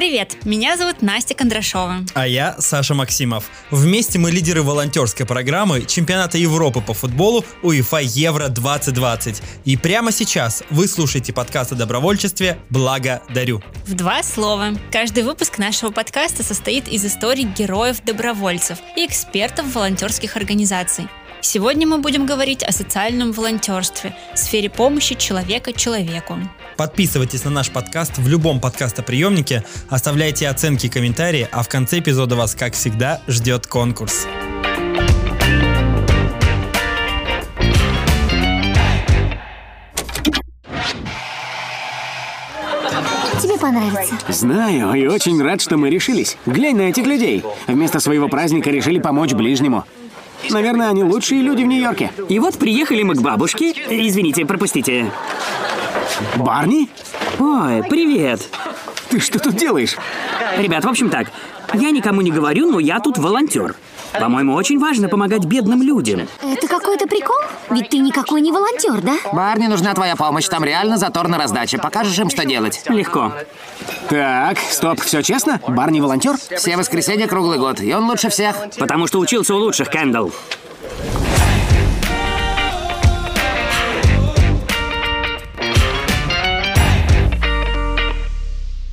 Привет, меня зовут Настя Кондрашова. А я Саша Максимов. Вместе мы лидеры волонтерской программы чемпионата Европы по футболу УЕФА Евро 2020. И прямо сейчас вы слушаете подкаст о добровольчестве «Благодарю». В два слова. Каждый выпуск нашего подкаста состоит из историй героев-добровольцев и экспертов волонтерских организаций. Сегодня мы будем говорить о социальном волонтерстве, сфере помощи человека человеку. Подписывайтесь на наш подкаст в любом подкастоприемнике, оставляйте оценки и комментарии, а в конце эпизода вас, как всегда, ждет конкурс. Понравится. Знаю, и очень рад, что мы решились. Глянь на этих людей. Вместо своего праздника решили помочь ближнему. Наверное, они лучшие люди в Нью-Йорке. И вот приехали мы к бабушке. Извините, пропустите. Барни? Ой, привет. Ты что тут делаешь? Ребят, в общем так, я никому не говорю, но я тут волонтер. По-моему, очень важно помогать бедным людям. Это какой-то прикол? Ведь ты никакой не волонтер, да? Барни, нужна твоя помощь. Там реально затор на раздаче. Покажешь им, что делать? Легко. Так, стоп, все честно? Барни волонтер? Все воскресенья круглый год, и он лучше всех. Потому что учился у лучших, Кэндл.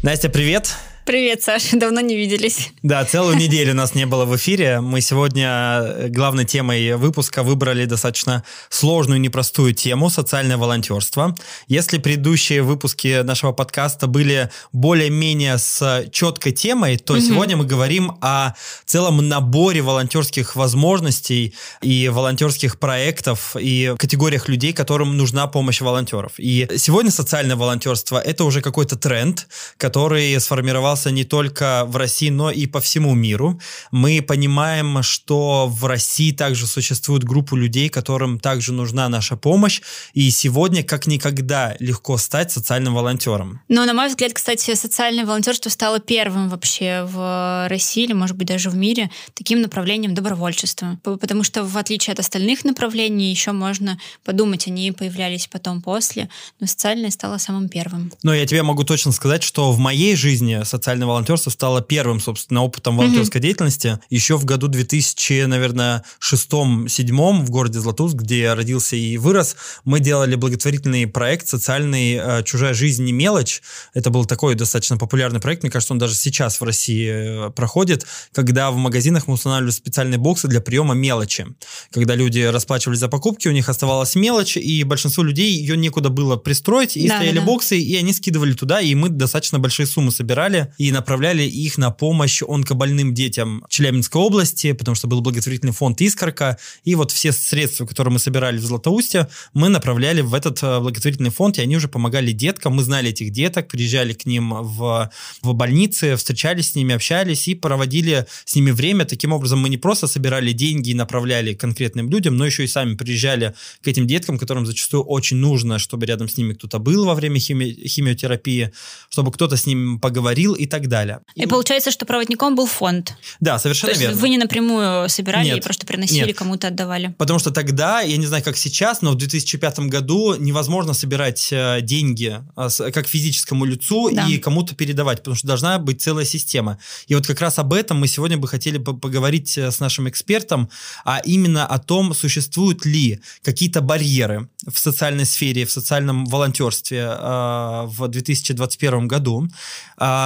Настя, привет. Привет, Саша, давно не виделись. Да, целую неделю нас не было в эфире. Мы сегодня главной темой выпуска выбрали достаточно сложную, непростую тему — социальное волонтерство. Если предыдущие выпуски нашего подкаста были более-менее с четкой темой, то сегодня мы говорим о целом наборе волонтерских возможностей и волонтерских проектов и категориях людей, которым нужна помощь волонтеров. И сегодня социальное волонтерство — это уже какой-то тренд, который сформировался не только в России, но и по всему миру. Мы понимаем, что в России также существует группа людей, которым также нужна наша помощь, и сегодня как никогда легко стать социальным волонтером. Ну, на мой взгляд, кстати, социальное волонтерство стало первым вообще в России, или, может быть, даже в мире, таким направлением добровольчества. Потому что, в отличие от остальных направлений, еще можно подумать, они появлялись потом, после, но социальное стало самым первым. Но я тебе могу точно сказать, что в моей жизни социальное волонтерство стало первым, собственно, опытом волонтерской деятельности. Еще в году 2006-2007 в городе Златоуст, где я родился и вырос, мы делали благотворительный проект социальный «Чужая жизнь не мелочь». Это был такой достаточно популярный проект, мне кажется, он даже сейчас в России проходит, когда в магазинах мы устанавливали специальные боксы для приема мелочи. Когда люди расплачивались за покупки, у них оставалась мелочь, и большинство людей ее некуда было пристроить, и стояли боксы, и они скидывали туда, и мы достаточно большие суммы собирали и направляли их на помощь онкобольным детям Челябинской области, потому что был благотворительный фонд «Искорка». И вот все средства, которые мы собирали в Златоусте, мы направляли в этот благотворительный фонд, и они уже помогали деткам. Мы знали этих деток, приезжали к ним в больницы, встречались с ними, общались и проводили с ними время. Таким образом, мы не просто собирали деньги и направляли конкретным людям, но еще и сами приезжали к этим деткам, которым зачастую очень нужно, чтобы рядом с ними кто-то был во время химиотерапии, чтобы кто-то с ним поговорил и так далее. И получается, что проводником был фонд. Да, совершенно верно. То есть вы не напрямую собирали и просто приносили, кому-то отдавали. Потому что тогда, я не знаю, как сейчас, но в 2005 году невозможно собирать деньги как физическому лицу и кому-то передавать, потому что должна быть целая система. И вот как раз об этом мы сегодня бы хотели поговорить с нашим экспертом, а именно о том, существуют ли какие-то барьеры в социальной сфере, в социальном волонтерстве в 2021 году,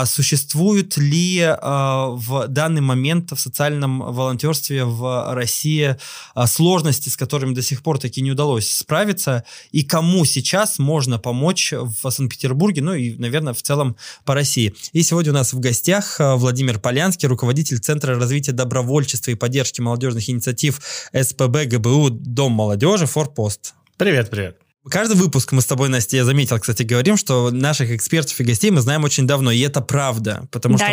существует ли в данный момент в социальном волонтерстве в России сложности, с которыми до сих пор таки не удалось справиться, и кому сейчас можно помочь в Санкт-Петербурге, ну и, наверное, в целом по России. И сегодня у нас в гостях Владимир Полянский, руководитель Центра развития добровольчества и поддержки молодежных инициатив СПБ ГБУ «Дом молодежи» «ФОРПОСТ». Привет, привет. Каждый выпуск мы с тобой, Настя, я заметил, кстати, говорим, что наших экспертов и гостей мы знаем очень давно, и это правда, потому что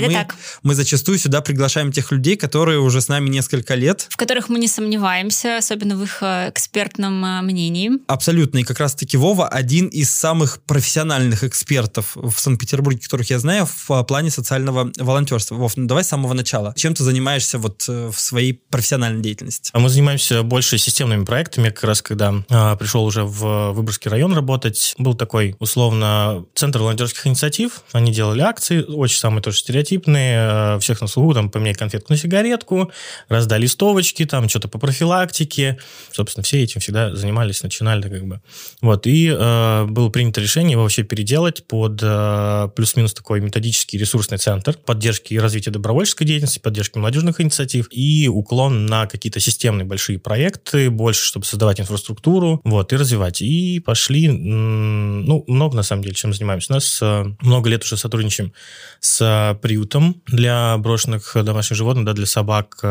мы зачастую сюда приглашаем тех людей, которые уже с нами несколько лет. В которых мы не сомневаемся, особенно в их экспертном мнении. Абсолютно, и как раз-таки Вова один из самых профессиональных экспертов в Санкт-Петербурге, которых я знаю, в плане социального волонтерства. Вов, ну давай с самого начала. Чем ты занимаешься вот в своей профессиональной деятельности? Мы занимаемся больше системными проектами, как раз когда пришел уже в Выборгский район работать. Был такой, условно, центр волонтерских инициатив. Они делали акции, очень самые тоже стереотипные. Всех на слуху, там, поменяй конфетку на сигаретку, раздали листовочки, там, что-то по профилактике. Собственно, все этим всегда занимались, начинали как бы. Вот, и было принято решение его вообще переделать под плюс-минус такой методический ресурсный центр поддержки и развития добровольческой деятельности, поддержки молодежных инициатив и уклон на какие-то системные большие проекты, больше, чтобы создавать инфраструктуру, вот, и развивать. И пошли, ну, много, на самом деле, чем занимаемся. У нас много лет уже сотрудничаем с приютом для брошенных домашних животных, да, для собак.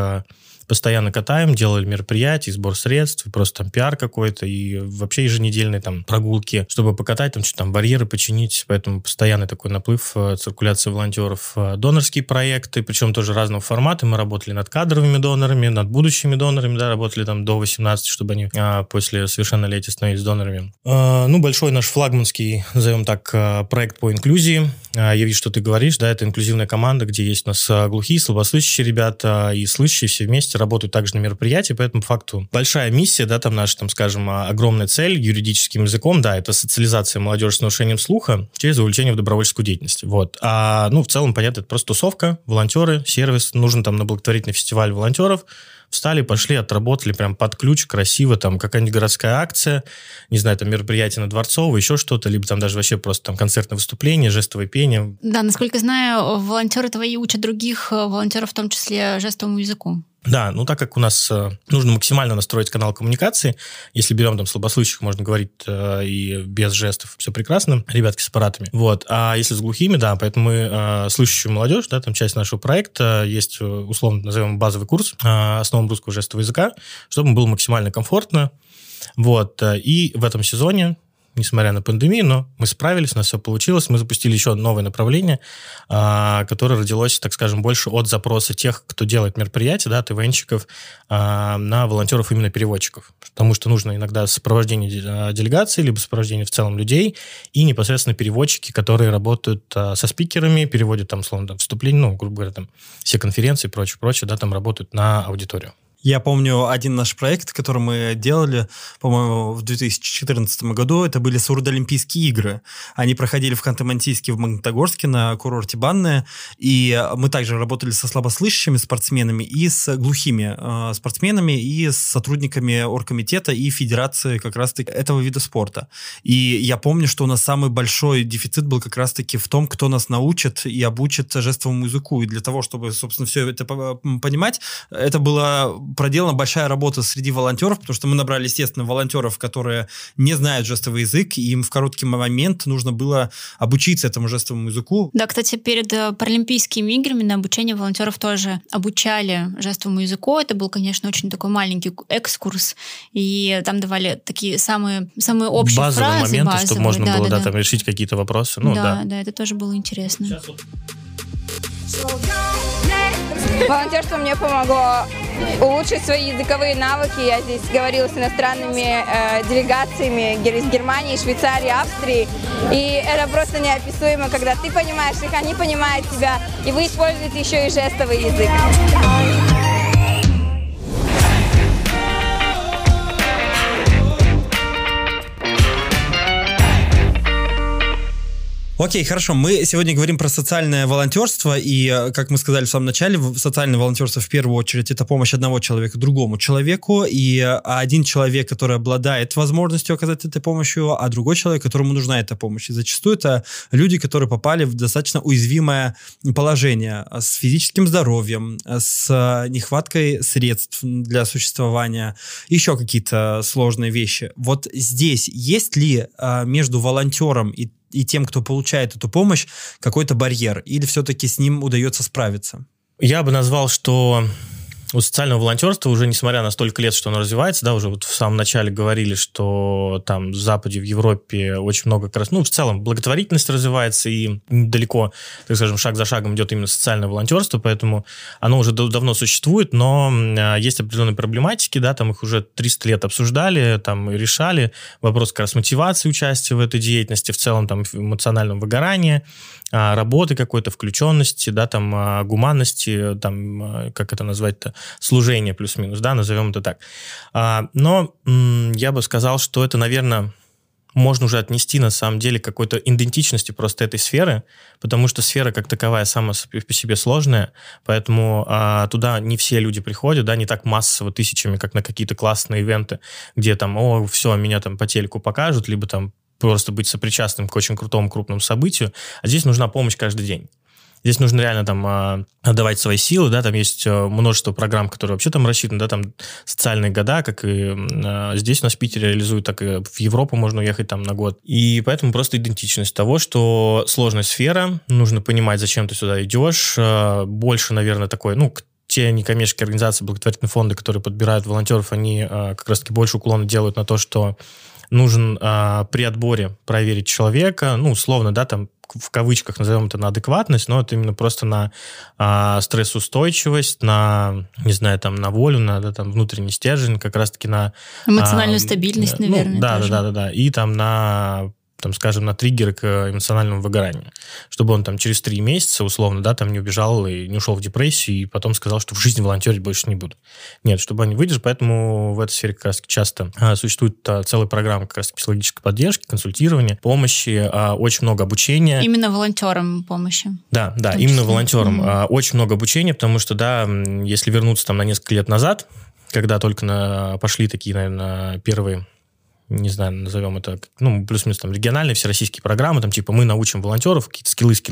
Постоянно катаем, делали мероприятия, сбор средств, просто там пиар какой-то, и вообще еженедельные там прогулки, чтобы покатать, там что-то там барьеры починить, поэтому постоянный такой наплыв, циркуляция волонтеров. Донорские проекты, причем тоже разного формата, мы работали над кадровыми донорами, над будущими донорами, да, работали там до 18, чтобы они после совершеннолетия становились донорами. Ну, большой наш флагманский, назовем так, проект по инклюзии. Я вижу, что ты говоришь, да, это инклюзивная команда, где есть у нас глухие, слабослышащие ребята и слышащие все вместе, работают также на мероприятии, поэтому по факту большая миссия, да, там наша, там, скажем, огромная цель юридическим языком, да, это социализация молодежи с нарушением слуха через вовлечение в добровольческую деятельность, вот. А, ну, в целом, понятно, это просто тусовка, волонтеры, сервис, нужен там на благотворительный фестиваль волонтеров, встали, пошли, отработали прям под ключ, красиво, там, какая-нибудь городская акция, не знаю, там, мероприятие на Дворцовой, еще что-то, либо там даже вообще просто там концертное выступление, жестовое пение. Да, насколько знаю, волонтеры твои учат других волонтеров, в том числе жестовому языку. Да, ну так как у нас нужно максимально настроить канал коммуникации, если берем там слабослышащих, можно говорить и без жестов, все прекрасно, ребятки с аппаратами, вот, а если с глухими, да, поэтому мы слышащую молодежь, да, там часть нашего проекта, есть условно, назовем базовый курс основам русского жестового языка, чтобы было максимально комфортно, вот, и в этом сезоне, несмотря на пандемию, но мы справились, у нас все получилось, мы запустили еще новое направление, которое родилось, так скажем, больше от запроса тех, кто делает мероприятия, да, от ивенщиков, на волонтеров именно переводчиков, потому что нужно иногда сопровождение делегации, либо сопровождение в целом людей, и непосредственно переводчики, которые работают со спикерами, переводят там, словно, там, вступление, ну, грубо говоря, там, все конференции и прочее, да, там работают на аудиторию. Я помню один наш проект, который мы делали, по-моему, в 2014 году. Это были Сурдлимпийские игры. Они проходили в Ханты-Мансийске, в Магнитогорске, на курорте Банное. И мы также работали со слабослышащими спортсменами и с глухими спортсменами, и с сотрудниками оргкомитета и федерации как раз-таки этого вида спорта. И я помню, что у нас самый большой дефицит был как раз-таки в том, кто нас научит и обучит жестовому языку. И для того, чтобы, собственно, все это понимать, это было... проделана большая работа среди волонтеров, потому что мы набрали, естественно, волонтеров, которые не знают жестовый язык, и им в короткий момент нужно было обучиться этому жестовому языку. Да, кстати, перед Паралимпийскими играми на обучение волонтеров тоже обучали жестовому языку. Это был, конечно, очень такой маленький экскурс, и там давали такие самые общие базовые фразы. Моменты, базовые моменты, чтобы можно было да, там решить какие-то вопросы. Ну, да, это тоже было интересно. Волонтерство мне помогло улучшить свои языковые навыки. Я здесь говорила с иностранными делегациями из Германии, Швейцарии, Австрии. И это просто неописуемо, когда ты понимаешь их, они понимают тебя, и вы используете еще и жестовый язык. Окей, хорошо. Мы сегодня говорим про социальное волонтерство, и, как мы сказали в самом начале, социальное волонтерство в первую очередь это помощь одного человека другому человеку, и один человек, который обладает возможностью оказать этой помощью, а другой человек, которому нужна эта помощь. И зачастую это люди, которые попали в достаточно уязвимое положение с физическим здоровьем, с нехваткой средств для существования, еще какие-то сложные вещи. Вот здесь есть ли между волонтером и тем, кто получает эту помощь, какой-то барьер? Или все-таки с ним удается справиться? Я бы назвал, что у социального волонтерства уже, несмотря на столько лет, что оно развивается, да, уже вот в самом начале говорили, что там в Западе, в Европе очень много как раз... Ну, в целом благотворительность развивается, и далеко, так скажем, шаг за шагом идет именно социальное волонтерство, поэтому оно уже давно существует, но есть определенные проблематики, да, там их уже 300 лет обсуждали, там и решали. Вопрос как раз мотивации участия в этой деятельности, в целом там эмоционального выгорания, работы какой-то, включенности, да, там гуманности, там, как это назвать-то, служение плюс-минус, да, назовем это так. Но я бы сказал, что это, наверное, можно уже отнести на самом деле какой-то идентичности просто этой сферы, потому что сфера как таковая сама по себе сложная, поэтому туда не все люди приходят, да, не так массово тысячами, как на какие-то классные ивенты, где там, о, все, меня там по телеку покажут, либо там просто быть сопричастным к очень крутому крупному событию, а здесь нужна помощь каждый день. Здесь нужно реально там отдавать свои силы, да, там есть множество программ, которые вообще там рассчитаны, да, там социальные года, как и здесь у нас в Питере реализуют, так и в Европу можно уехать там на год. И поэтому просто идентичность того, что сложная сфера, нужно понимать, зачем ты сюда идешь, больше, наверное, такой, ну, те некоммерческие организации, благотворительные фонды, которые подбирают волонтеров, они как раз-таки больше уклона делают на то, что нужен при отборе проверить человека, ну, условно, да, там, в кавычках назовем это на адекватность, но это именно просто на стрессоустойчивость, на, не знаю, там, на волю, на да, там, внутренний стержень, как раз-таки на... Эмоциональную стабильность, наверное. Ну, да, да, да, да. И там на... там, скажем, на триггеры к эмоциональному выгоранию, чтобы он там через 3 месяца, условно, да, там не убежал и не ушел в депрессию, и потом сказал, что в жизни волонтерить больше не буду. Нет, чтобы они выдержали, поэтому в этой сфере как раз часто существует целая программа как раз психологической поддержки, консультирования, помощи, очень много обучения. Именно волонтерам помощи. Да, да, именно волонтерам. Очень много обучения, потому что, да, если вернуться там на несколько лет назад, когда только пошли такие, наверное, первые... не знаю, назовем это, ну, плюс-минус там региональные всероссийские программы, там типа мы научим волонтеров, какие-то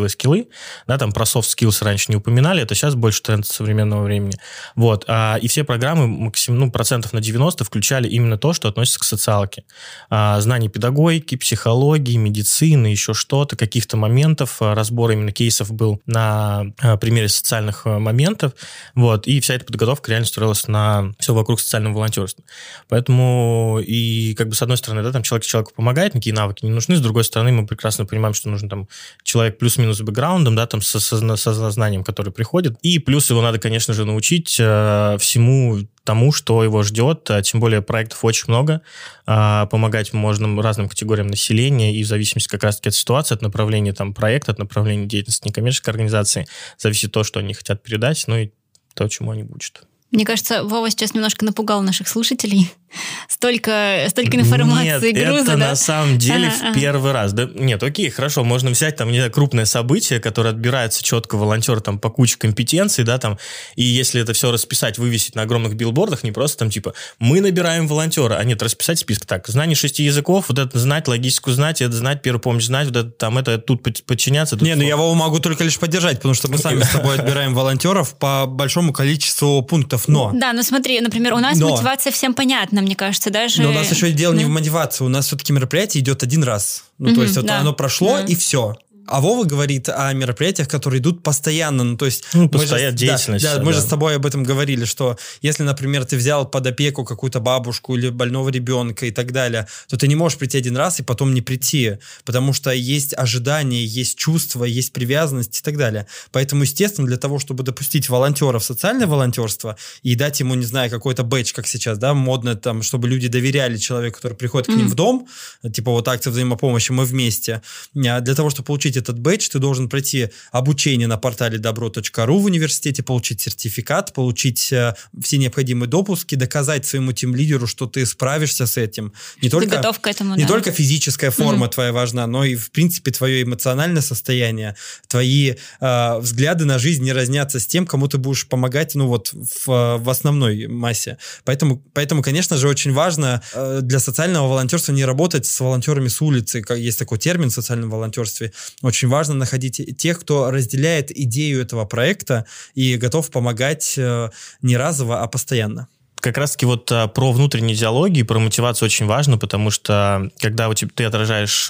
скиллы, да, там про soft skills раньше не упоминали, это сейчас больше тренд современного времени, вот, и все программы максимум, ну, 90% включали именно то, что относится к социалке, знание педагогики, психологии, медицины, еще что-то, каких-то моментов, разбор именно кейсов был на примере социальных моментов, вот, и вся эта подготовка реально строилась на все вокруг социального волонтерства, поэтому и как бы с одной стороны, да, там человек человеку помогает, никакие навыки не нужны, с другой стороны, мы прекрасно понимаем, что нужен там человек плюс-минус с бэкграундом, да, там со знанием, который приходит, и плюс его надо, конечно же, научить всему тому, что его ждет, тем более проектов очень много, помогать можно разным категориям населения, и в зависимости как раз-таки от ситуации, от направления там проекта, от направления деятельности некоммерческой организации, зависит то, что они хотят передать, ну и то, чему они учат. Мне кажется, Вова сейчас немножко напугал наших слушателей. Столько информации, нет, груза. Нет, это да? На самом деле в первый раз. Да, нет, окей, хорошо, можно взять там, не знаю, крупное событие, которое отбирается четко волонтер там, по куче компетенций, да, там, и если это все расписать, вывесить на огромных билбордах, не просто там типа «мы набираем волонтера», а нет, расписать список так, знание 6 языков, вот это знать, логистику знать, это знать, первую помощь знать, вот это там, это тут подчиняться. Тут не, я Вову могу только лишь поддержать, потому что мы сами с тобой отбираем волонтеров по большому количеству пунктов, но... Да, ну смотри, например, у нас мотивация всем понятна, мне кажется, даже... Но у нас еще дело не в мотивации, у нас все-таки мероприятие идет один раз. Ну, то есть, вот оно прошло, и все. А Вова говорит о мероприятиях, которые идут постоянно. Ну, то есть... Ну, постоянная деятельность. Да, мы же с тобой об этом говорили, что если, например, ты взял под опеку какую-то бабушку или больного ребенка и так далее, то ты не можешь прийти один раз и потом не прийти, потому что есть ожидания, есть чувства, есть привязанность и так далее. Поэтому, естественно, для того, чтобы допустить волонтеров в социальное волонтерство и дать ему, не знаю, какой-то бэдж, как сейчас, да, модно там, чтобы люди доверяли человеку, который приходит к ним в дом, типа вот акция взаимопомощи «Мы вместе», для того, чтобы получить этот бэдж, ты должен пройти обучение на портале добро.ру в университете, получить сертификат, получить все необходимые допуски, доказать своему тимлидеру, что ты справишься с этим. Готов к этому, не только физическая форма твоя важна, но и, в принципе, твое эмоциональное состояние, твои взгляды на жизнь не разнятся с тем, кому ты будешь помогать, ну вот, в основной массе. Поэтому, конечно же, очень важно для социального волонтерства не работать с волонтерами с улицы. Есть такой термин в социальном волонтерстве. Очень важно находить тех, кто разделяет идею этого проекта и готов помогать не разово, а постоянно. Как раз-таки вот про внутренние диалоги, про мотивацию очень важно, потому что когда ты отражаешь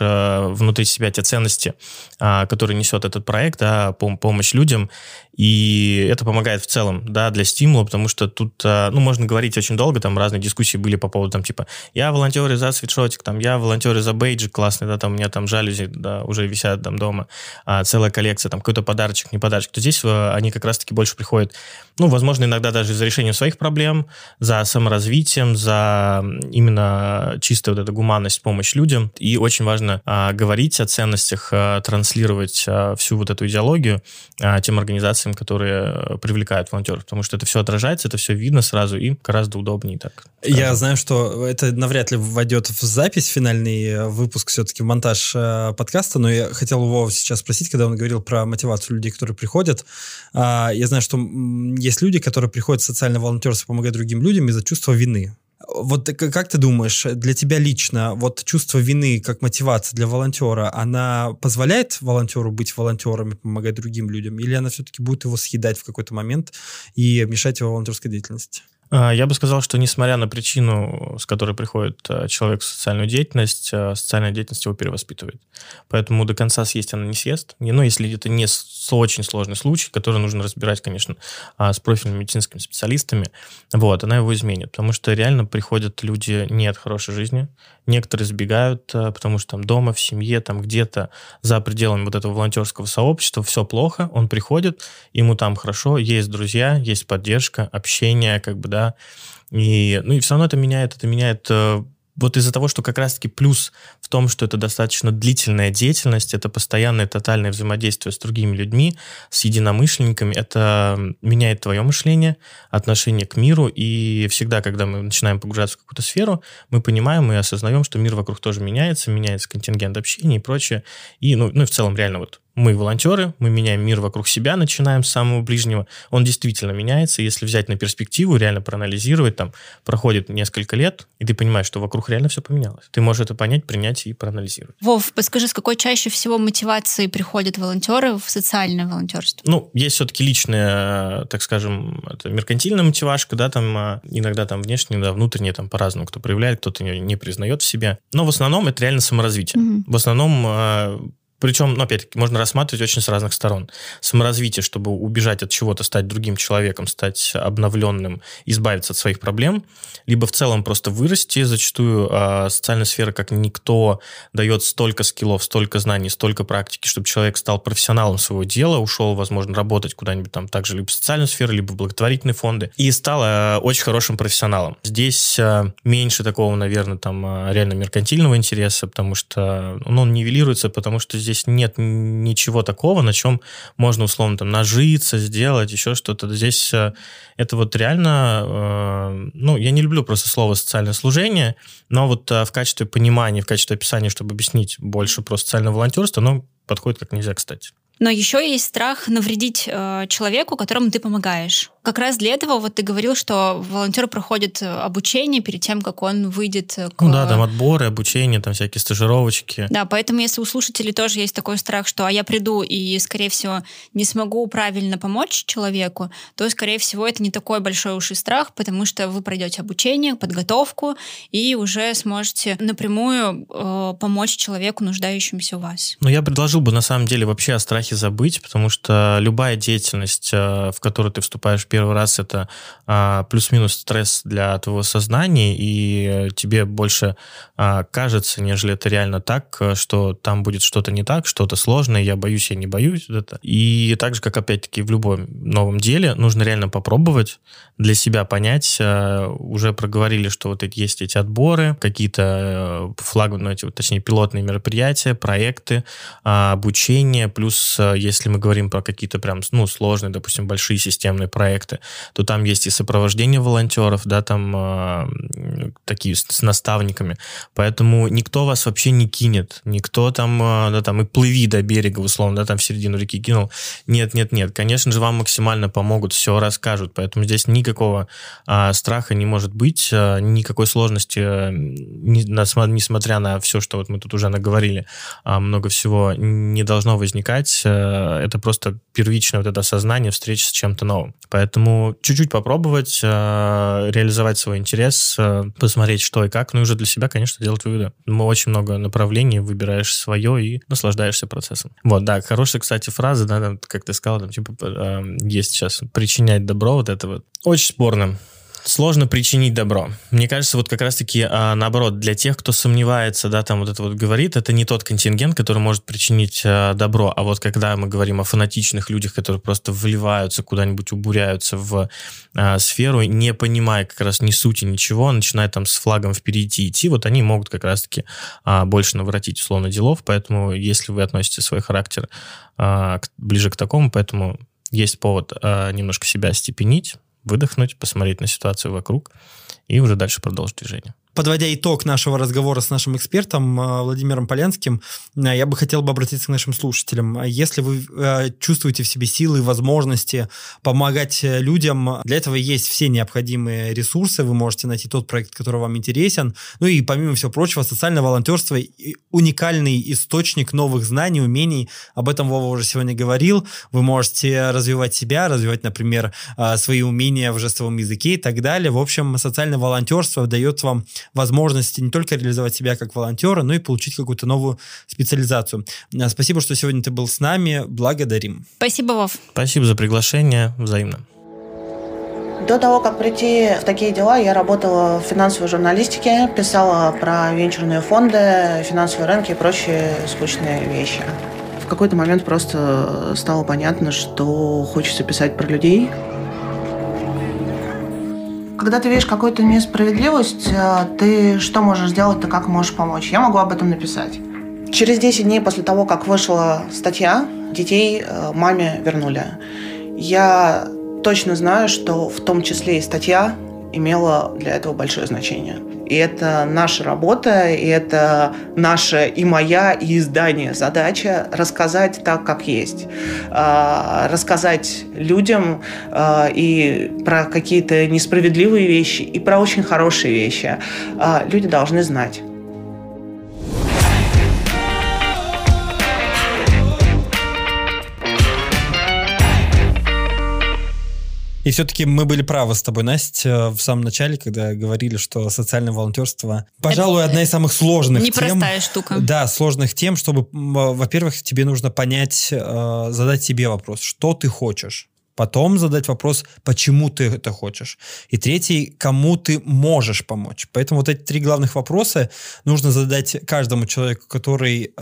внутри себя те ценности, которые несет этот проект, да, помощь людям, и это помогает в целом, да, для стимула, потому что тут, ну, можно говорить очень долго, там разные дискуссии были по поводу, там, типа, я волонтерю за свитшотик, там, я волонтерю за бейджик классный, да, там, у меня там жалюзи, да, уже висят там дома, целая коллекция, там, какой-то подарочек, не подарочек, то здесь они как раз-таки больше приходят, ну, возможно, иногда даже за решением своих проблем, за саморазвитием, за именно чистую вот эту гуманность, помощь людям. И очень важно говорить о ценностях, транслировать всю вот эту идеологию тем организациям, которые привлекают волонтеров, потому что это все отражается, это все видно сразу и гораздо удобнее так. Я знаю, что это навряд ли войдет в запись, финальный выпуск, все-таки в монтаж подкаста, но я хотел его сейчас спросить, когда он говорил про мотивацию людей, которые приходят. Я знаю, что есть люди, которые приходят в социальное волонтерство, помогают другим людям из-за чувства вины. Вот как ты думаешь, для тебя лично вот чувство вины как мотивация для волонтера, она позволяет волонтеру быть волонтером и помогать другим людям, или она все-таки будет его съедать в какой-то момент и мешать его волонтерской деятельности? Я бы сказал, что несмотря на причину, с которой приходит человек в социальную деятельность, социальная деятельность его перевоспитывает. Поэтому до конца съесть она не съест. Но если это не очень сложный случай, который нужно разбирать, конечно, с профильными медицинскими специалистами, вот, она его изменит. Потому что реально приходят люди не от хорошей жизни. Некоторые сбегают, потому что там дома, в семье, там где-то за пределами вот этого волонтерского сообщества все плохо, он приходит, ему там хорошо, есть друзья, есть поддержка, общение, как бы, да, и, ну, и все равно это меняет вот из-за того, что как раз-таки плюс в том, что это достаточно длительная деятельность, это постоянное тотальное взаимодействие с другими людьми, с единомышленниками, это меняет твое мышление, отношение к миру, и всегда, когда мы начинаем погружаться в какую-то сферу, мы понимаем и осознаем, что мир вокруг тоже меняется, меняется контингент общения и прочее, и, ну, и в целом реально вот мы волонтеры, мы меняем мир вокруг себя, начинаем с самого ближнего. Он действительно меняется. Если взять на перспективу, реально проанализировать, там проходит несколько лет, и ты понимаешь, что вокруг реально все поменялось. Ты можешь это понять, принять и проанализировать. Вов, подскажи, с какой чаще всего мотивации приходят волонтеры в социальное волонтерство? Ну, есть все-таки личная, так скажем, это меркантильная мотивашка, да, там иногда там внешняя, да, внутренняя, там по-разному кто проявляет, кто-то не признает в себе. Но в основном это реально саморазвитие. Mm-hmm. В основном... Причем, ну, опять-таки, можно рассматривать очень с разных сторон. Саморазвитие, чтобы убежать от чего-то, стать другим человеком, стать обновленным, избавиться от своих проблем, либо в целом просто вырасти. Зачастую социальная сфера, как никто, дает столько скиллов, столько знаний, столько практики, чтобы человек стал профессионалом своего дела, ушел, возможно, работать куда-нибудь там также либо в социальную сферу, либо в благотворительные фонды, и стал очень хорошим профессионалом. Здесь меньше такого, наверное, там реально меркантильного интереса, потому что он нивелируется, потому что здесь нет ничего такого, на чем можно, условно, там, нажиться, сделать, еще что-то. Здесь это вот реально... Ну, я не люблю просто слово «социальное служение», но вот в качестве понимания, в качестве описания, чтобы объяснить больше про социальное волонтерство, оно подходит как нельзя, кстати. Но еще есть страх навредить человеку, которому ты помогаешь. Как раз для этого вот ты говорил, что волонтер проходит обучение перед тем, как он выйдет к... Ну да, там отборы, обучение, там всякие стажировочки. Да, поэтому если у слушателей тоже есть такой страх, что я приду и, скорее всего, не смогу правильно помочь человеку, то, скорее всего, это не такой большой уж и страх, потому что вы пройдете обучение, подготовку и уже сможете напрямую помочь человеку, нуждающемуся у вас. Ну, я предложил бы, на самом деле, вообще о страхе забыть, потому что любая деятельность, в которую ты вступаешь первый раз, это плюс-минус стресс для твоего сознания, и тебе больше кажется, нежели это реально так, что там будет что-то не так, что-то сложное, я боюсь, я не боюсь. Это. И так же, как опять-таки в любом новом деле, нужно реально попробовать для себя понять. Уже проговорили, что вот есть эти отборы, какие-то флагманы, точнее, пилотные мероприятия, проекты, обучение, плюс если мы говорим про какие-то прям, ну, сложные, допустим, большие системные проекты, то там есть и сопровождение волонтеров, да, там такие с наставниками. Поэтому никто вас вообще не кинет, никто там, да, там и плыви до берега, условно, да, там в середину реки кинул. Нет. Конечно же, вам максимально помогут, все расскажут. Поэтому здесь никакого страха не может быть, никакой сложности, несмотря на все, что вот мы тут уже наговорили, много всего не должно возникать. Это просто первичное вот это осознание встречи с чем-то новым. Поэтому чуть-чуть попробовать, реализовать свой интерес, посмотреть, что и как, ну и уже для себя, конечно, делать выводы. Очень много направлений, выбираешь свое и наслаждаешься процессом. Вот, да, хорошая, кстати, фраза, да, как ты сказал, там, типа, есть сейчас причинять добро, вот это вот. Очень спорно. Сложно причинить добро. Мне кажется, вот как раз-таки наоборот, для тех, кто сомневается, да, там вот это вот говорит, это не тот контингент, который может причинить добро, а вот когда мы говорим о фанатичных людях, которые просто вливаются куда-нибудь, убуряются в сферу, не понимая как раз ни сути, ничего, начиная там с флагом впереди идти, вот они могут как раз-таки больше наворотить условно делов, поэтому если вы относите свой характер ближе к такому, поэтому есть повод немножко себя остепенить, выдохнуть, посмотреть на ситуацию вокруг и уже дальше продолжить движение. Подводя итог нашего разговора с нашим экспертом Владимиром Полянским, я бы хотел бы обратиться к нашим слушателям. Если вы чувствуете в себе силы и возможности помогать людям, для этого есть все необходимые ресурсы. Вы можете найти тот проект, который вам интересен. Ну и помимо всего прочего, социальное волонтерство – уникальный источник новых знаний, умений. Об этом Вова уже сегодня говорил. Вы можете развивать себя, развивать, например, свои умения в жестовом языке и так далее. В общем, социальное волонтерство дает вам возможности не только реализовать себя как волонтера, но и получить какую-то новую специализацию. Спасибо, что сегодня ты был с нами. Благодарим. Спасибо, Вов. Спасибо за приглашение. Взаимно. До того, как прийти в такие дела, я работала в финансовой журналистике, писала про венчурные фонды, финансовые рынки и прочие скучные вещи. В какой-то момент просто стало понятно, что хочется писать про людей. Когда ты видишь какую-то несправедливость, ты что можешь сделать, ты как можешь помочь? Я могу об этом написать. Через 10 дней после того, как вышла статья, детей маме вернули. Я точно знаю, что в том числе и статья имела для этого большое значение. И это наша работа, и это наша и моя, и издание задача рассказать так, как есть. Рассказать людям и про какие-то несправедливые вещи, и про очень хорошие вещи. Люди должны знать. И все-таки мы были правы с тобой, Настя, в самом начале, когда говорили, что социальное волонтерство, пожалуй, это одна из самых сложных тем. Непростая штука. Да, сложных тем, чтобы, во-первых, тебе нужно понять, задать себе вопрос, что ты хочешь. Потом задать вопрос, почему ты это хочешь. И третий, кому ты можешь помочь. Поэтому вот эти три главных вопроса нужно задать каждому человеку, который,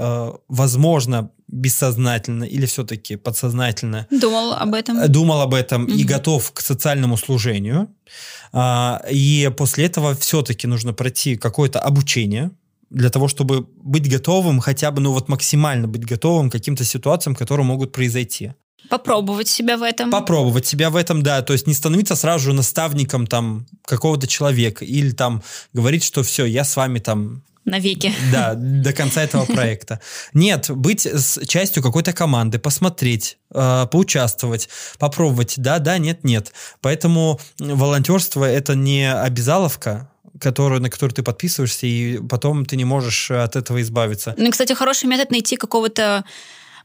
возможно, бессознательно или все-таки подсознательно думал об этом и готов к социальному служению. И после этого все-таки нужно пройти какое-то обучение, для того, чтобы быть готовым, хотя бы максимально быть готовым к каким-то ситуациям, которые могут произойти. Попробовать себя в этом, да. То есть не становиться сразу же наставником какого-то человека или говорить, что все, я с вами навеки. Да, до конца этого проекта. Нет, быть частью какой-то команды, посмотреть, поучаствовать, попробовать, да, нет. Поэтому волонтерство – это не обязаловка, на которую ты подписываешься, и потом ты не можешь от этого избавиться. Ну, кстати, хороший метод найти какого-то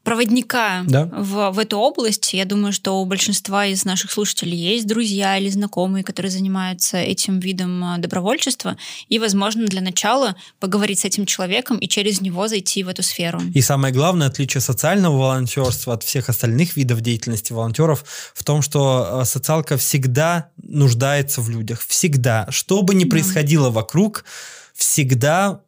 проводника в эту область. Я думаю, что у большинства из наших слушателей есть друзья или знакомые, которые занимаются этим видом добровольчества. И, возможно, для начала поговорить с этим человеком и через него зайти в эту сферу. И самое главное отличие социального волонтерства от всех остальных видов деятельности волонтеров в том, что социалка всегда нуждается в людях. Всегда. Что бы ни происходило вокруг, всегда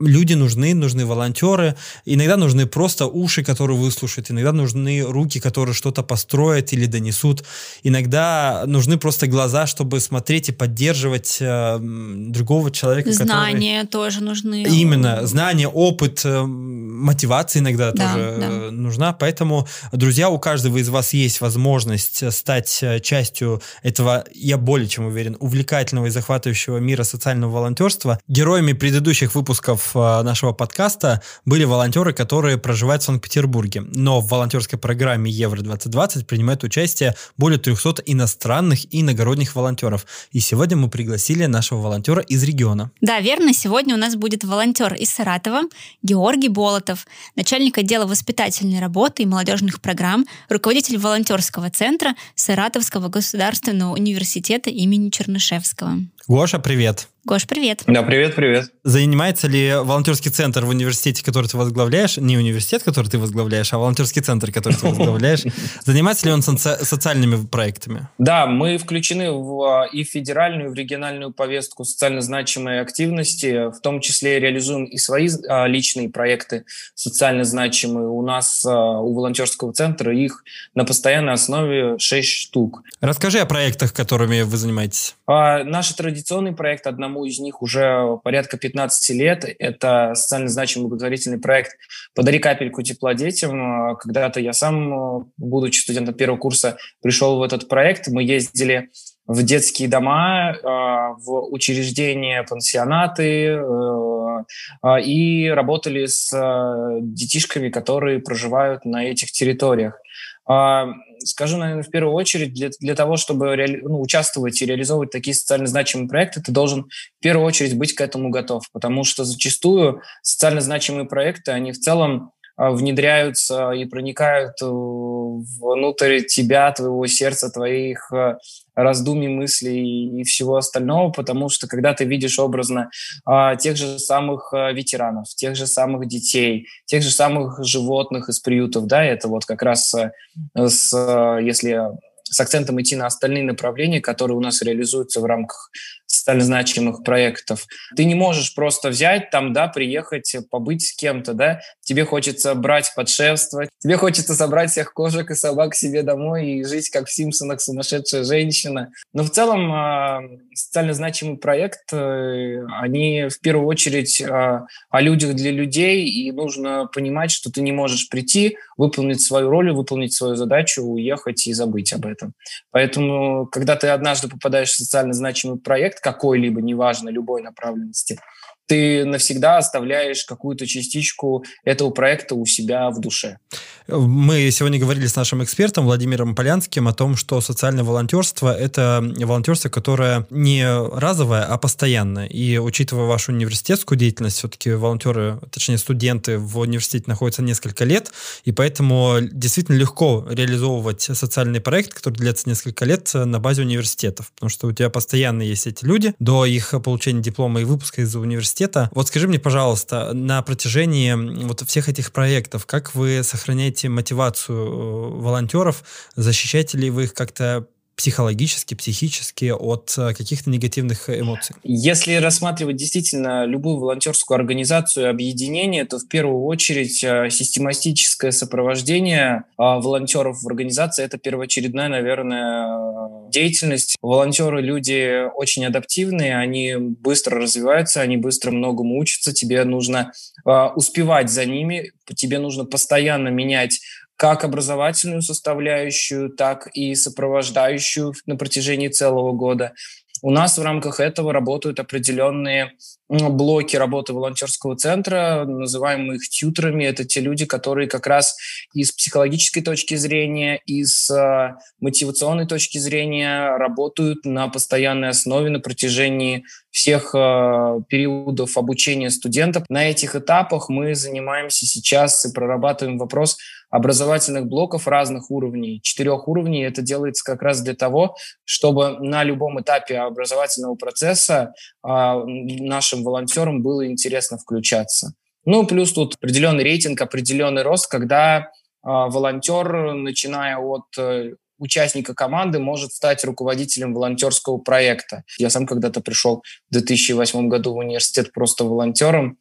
люди нужны волонтеры, иногда нужны просто уши, которые выслушают, иногда нужны руки, которые что-то построят или донесут, иногда нужны просто глаза, чтобы смотреть и поддерживать другого человека. Знания тоже нужны. Именно, знания, опыт, мотивация иногда тоже нужна, поэтому, друзья, у каждого из вас есть возможность стать частью этого, я более чем уверен, увлекательного и захватывающего мира социального волонтерства. Героями предыдущих выпусков нашего подкаста были волонтеры, которые проживают в Санкт-Петербурге. Но в волонтерской программе Евро-2020 принимают участие более 300 иностранных и иногородних волонтеров. И сегодня мы пригласили нашего волонтера из региона. Да, верно. Сегодня у нас будет волонтер из Саратова Георгий Болотов, начальник отдела воспитательной работы и молодежных программ, руководитель волонтерского центра Саратовского государственного университета имени Чернышевского. Гоша, привет. Гош, привет. Да, привет. Занимается ли волонтерский центр в университете, который ты возглавляешь, не университет, который ты возглавляешь, а волонтерский центр, который ты возглавляешь, занимается ли он социальными проектами? Да, мы включены и в федеральную, и в региональную повестку социально значимой активности, в том числе реализуем и свои личные проекты социально значимые. У нас, у волонтерского центра, их на постоянной основе 6 штук. Расскажи о проектах, которыми вы занимаетесь. Наш традиционный проект, одному из них уже порядка 15 лет. Это социально значимый благотворительный проект «Подари капельку тепла детям». Когда-то я сам, будучи студентом первого курса, пришел в этот проект. Мы ездили в детские дома, в учреждения, пансионаты и работали с детишками, которые проживают на этих территориях. Скажу, наверное, в первую очередь, для того, чтобы участвовать и реализовывать такие социально значимые проекты, ты должен в первую очередь быть к этому готов, потому что зачастую социально значимые проекты, они в целом внедряются и проникают внутрь тебя, твоего сердца, твоих раздумий, мыслей и всего остального, потому что когда ты видишь образно тех же самых ветеранов, тех же самых детей, тех же самых животных из приютов, да, это вот как раз если с акцентом идти на остальные направления, которые у нас реализуются в рамках социально значимых проектов. Ты не можешь просто взять там, да, приехать, побыть с кем-то, да. Тебе хочется брать, подшефствовать. Тебе хочется собрать всех кошек и собак себе домой и жить, как в «Симпсонах», сумасшедшая женщина. Но в целом социально значимый проект, они в первую очередь о людях для людей, и нужно понимать, что ты не можешь прийти, выполнить свою роль, выполнить свою задачу, уехать и забыть об этом. Поэтому, когда ты однажды попадаешь в социально значимый проект, какой-либо, неважно, любой направленности, ты навсегда оставляешь какую-то частичку этого проекта у себя в душе. Мы сегодня говорили с нашим экспертом Владимиром Полянским о том, что социальное волонтерство – это волонтерство, которое не разовое, а постоянное. И учитывая вашу университетскую деятельность, все-таки волонтеры, точнее студенты в университете находятся несколько лет, и поэтому действительно легко реализовывать социальный проект, который длится несколько лет на базе университетов, потому что у тебя постоянно есть эти люди до их получения диплома и выпуска из университета. Вот скажи мне, пожалуйста, на протяжении вот всех этих проектов, как вы сохраняете мотивацию волонтеров, защищаете ли вы их как-то психологически, психически от каких-то негативных эмоций? Если рассматривать действительно любую волонтерскую организацию, объединение, то в первую очередь систематическое сопровождение волонтеров в организации – это первоочередная, наверное, деятельность. Волонтеры – люди очень адаптивные, они быстро развиваются, они быстро многому учатся, тебе нужно успевать за ними, тебе нужно постоянно менять как образовательную составляющую, так и сопровождающую на протяжении целого года. У нас в рамках этого работают определенные блоки работы волонтерского центра, называемые их тьютерами. Это те люди, которые как раз и с психологической точки зрения, и с мотивационной точки зрения работают на постоянной основе на протяжении всех периодов обучения студентов. На этих этапах мы занимаемся сейчас и прорабатываем вопрос образовательных блоков разных уровней, 4 уровней. Это делается как раз для того, чтобы на любом этапе образовательного процесса нашим волонтерам было интересно включаться. Ну, плюс тут определенный рейтинг, определенный рост, когда волонтер, начиная от участника команды, может стать руководителем волонтерского проекта. Я сам когда-то пришел в 2008 году в университет просто волонтером,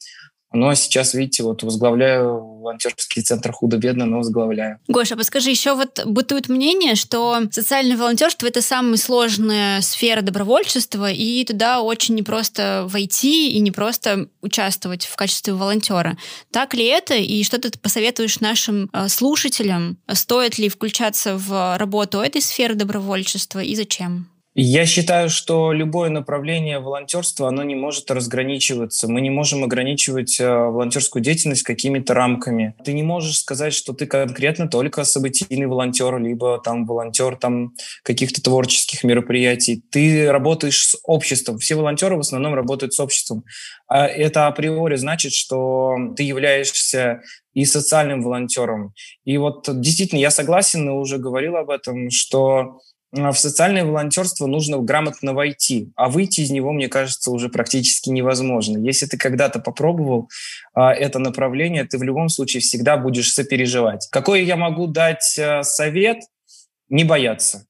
но сейчас, видите, вот возглавляю волонтерский центр худо-бедно, но возглавляю. Гоша, подскажи, еще вот бытует мнение, что социальное волонтерство – это самая сложная сфера добровольчества, и туда очень непросто войти и непросто участвовать в качестве волонтера. Так ли это? И что ты посоветуешь нашим слушателям? Стоит ли включаться в работу этой сферы добровольчества и зачем? Я считаю, что любое направление волонтерства, оно не может разграничиваться. Мы не можем ограничивать волонтерскую деятельность какими-то рамками. Ты не можешь сказать, что ты конкретно только событийный волонтер, либо там волонтер там каких-то творческих мероприятий. Ты работаешь с обществом. Все волонтеры в основном работают с обществом. А это априори значит, что ты являешься и социальным волонтером. И вот действительно, я согласен и уже говорил об этом, что в социальное волонтерство нужно грамотно войти, а выйти из него, мне кажется, уже практически невозможно. Если ты когда-то попробовал это направление, ты в любом случае всегда будешь сопереживать. Какой я могу дать совет? Не бояться.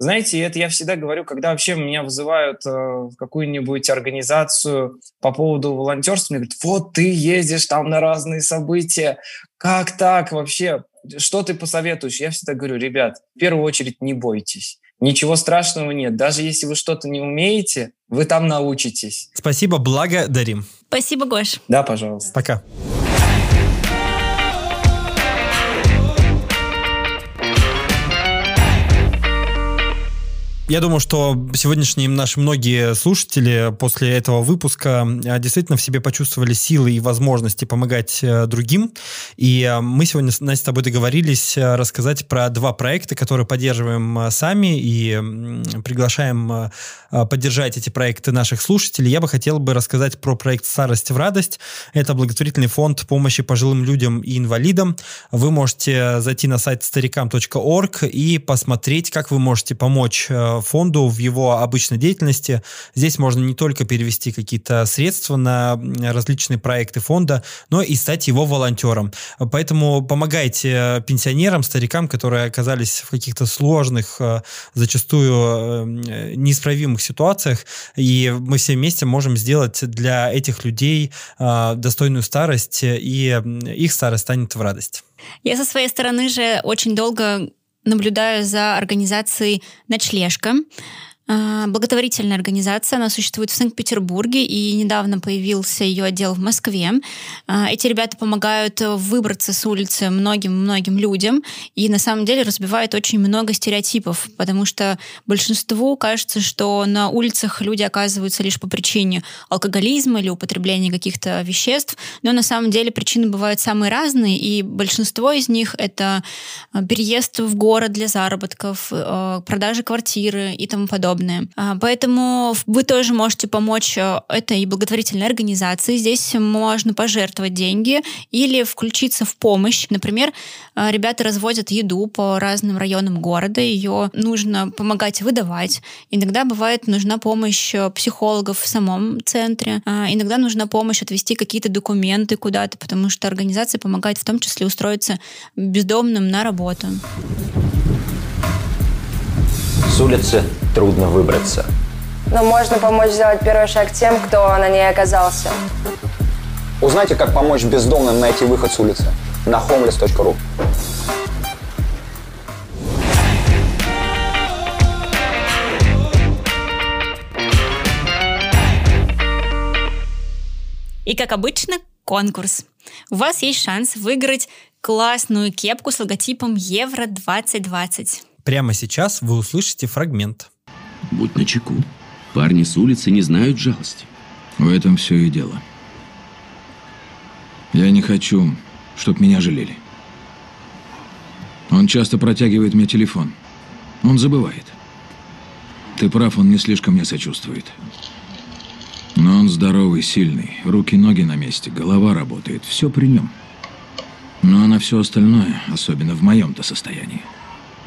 Знаете, это я всегда говорю, когда вообще меня вызывают в какую-нибудь организацию по поводу волонтерства, мне говорят, вот ты ездишь там на разные события, как так вообще? Что ты посоветуешь? Я всегда говорю, ребят, в первую очередь не бойтесь. Ничего страшного нет. Даже если вы что-то не умеете, вы там научитесь. Спасибо, благодарим. Спасибо, Гош. Да, пожалуйста. Пока. Я думаю, что сегодняшние наши многие слушатели после этого выпуска действительно в себе почувствовали силы и возможности помогать другим. И мы сегодня, Настя, с тобой договорились рассказать про два проекта, которые поддерживаем сами и приглашаем поддержать эти проекты наших слушателей. Я бы хотел рассказать про проект «Старость в радость». Это благотворительный фонд помощи пожилым людям и инвалидам. Вы можете зайти на сайт старикам.орг и посмотреть, как вы можете помочь фонду в его обычной деятельности. Здесь можно не только перевести какие-то средства на различные проекты фонда, но и стать его волонтером. Поэтому помогайте пенсионерам, старикам, которые оказались в каких-то сложных, зачастую неисправимых ситуациях, и мы все вместе можем сделать для этих людей достойную старость, и их старость станет в радость. Я со своей стороны же очень долго наблюдаю за организацией «Ночлежка». Благотворительная организация, она существует в Санкт-Петербурге, и недавно появился ее отдел в Москве. Эти ребята помогают выбраться с улицы многим-многим людям, и на самом деле разбивают очень много стереотипов, потому что большинству кажется, что на улицах люди оказываются лишь по причине алкоголизма или употребления каких-то веществ, но на самом деле причины бывают самые разные, и большинство из них — это переезд в город для заработков, продажи квартиры и тому подобное. Поэтому вы тоже можете помочь этой благотворительной организации. Здесь можно пожертвовать деньги или включиться в помощь. Например, ребята разводят еду по разным районам города. Ее нужно помогать выдавать. Иногда бывает нужна помощь психологов в самом центре. Иногда нужна помощь отвезти какие-то документы куда-то, потому что организация помогает в том числе устроиться бездомным на работу. С улицы трудно выбраться. Но можно помочь сделать первый шаг тем, кто на ней оказался. Узнайте, как помочь бездомным найти выход с улицы на homeless.ru. И, как обычно, конкурс. У вас есть шанс выиграть классную кепку с логотипом «Евро 2020». Прямо сейчас вы услышите фрагмент. Будь начеку. Парни с улицы не знают жалости. В этом все и дело. Я не хочу, чтобы меня жалели. Он часто протягивает мне телефон. Он забывает. Ты прав, он не слишком мне сочувствует. Но он здоровый, сильный. Руки-ноги на месте, голова работает. Все при нем. Но на все остальное, особенно в моем-то состоянии.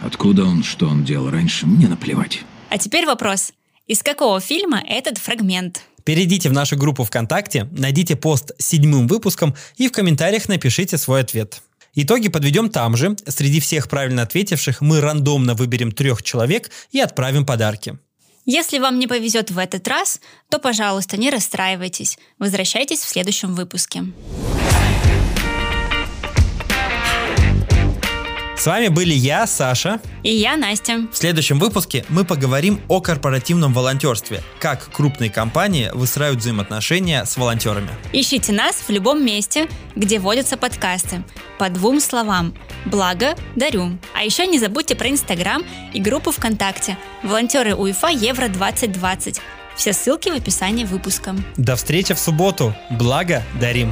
Откуда он, что он делал раньше, мне наплевать. А теперь вопрос. Из какого фильма этот фрагмент? Перейдите в нашу группу ВКонтакте, найдите пост с 7-м выпуском и в комментариях напишите свой ответ. Итоги подведем там же. Среди всех правильно ответивших мы рандомно выберем 3 человек и отправим подарки. Если вам не повезет в этот раз, то, пожалуйста, не расстраивайтесь. Возвращайтесь в следующем выпуске. С вами были я, Саша. И я, Настя. В следующем выпуске мы поговорим о корпоративном волонтерстве. Как крупные компании выстраивают взаимоотношения с волонтерами. Ищите нас в любом месте, где водятся подкасты. По 2 словам. Благодарю. А еще не забудьте про Инстаграм и группу ВКонтакте. Волонтеры УЕФА Евро 2020. Все ссылки в описании выпуска. До встречи в субботу. Благодарим.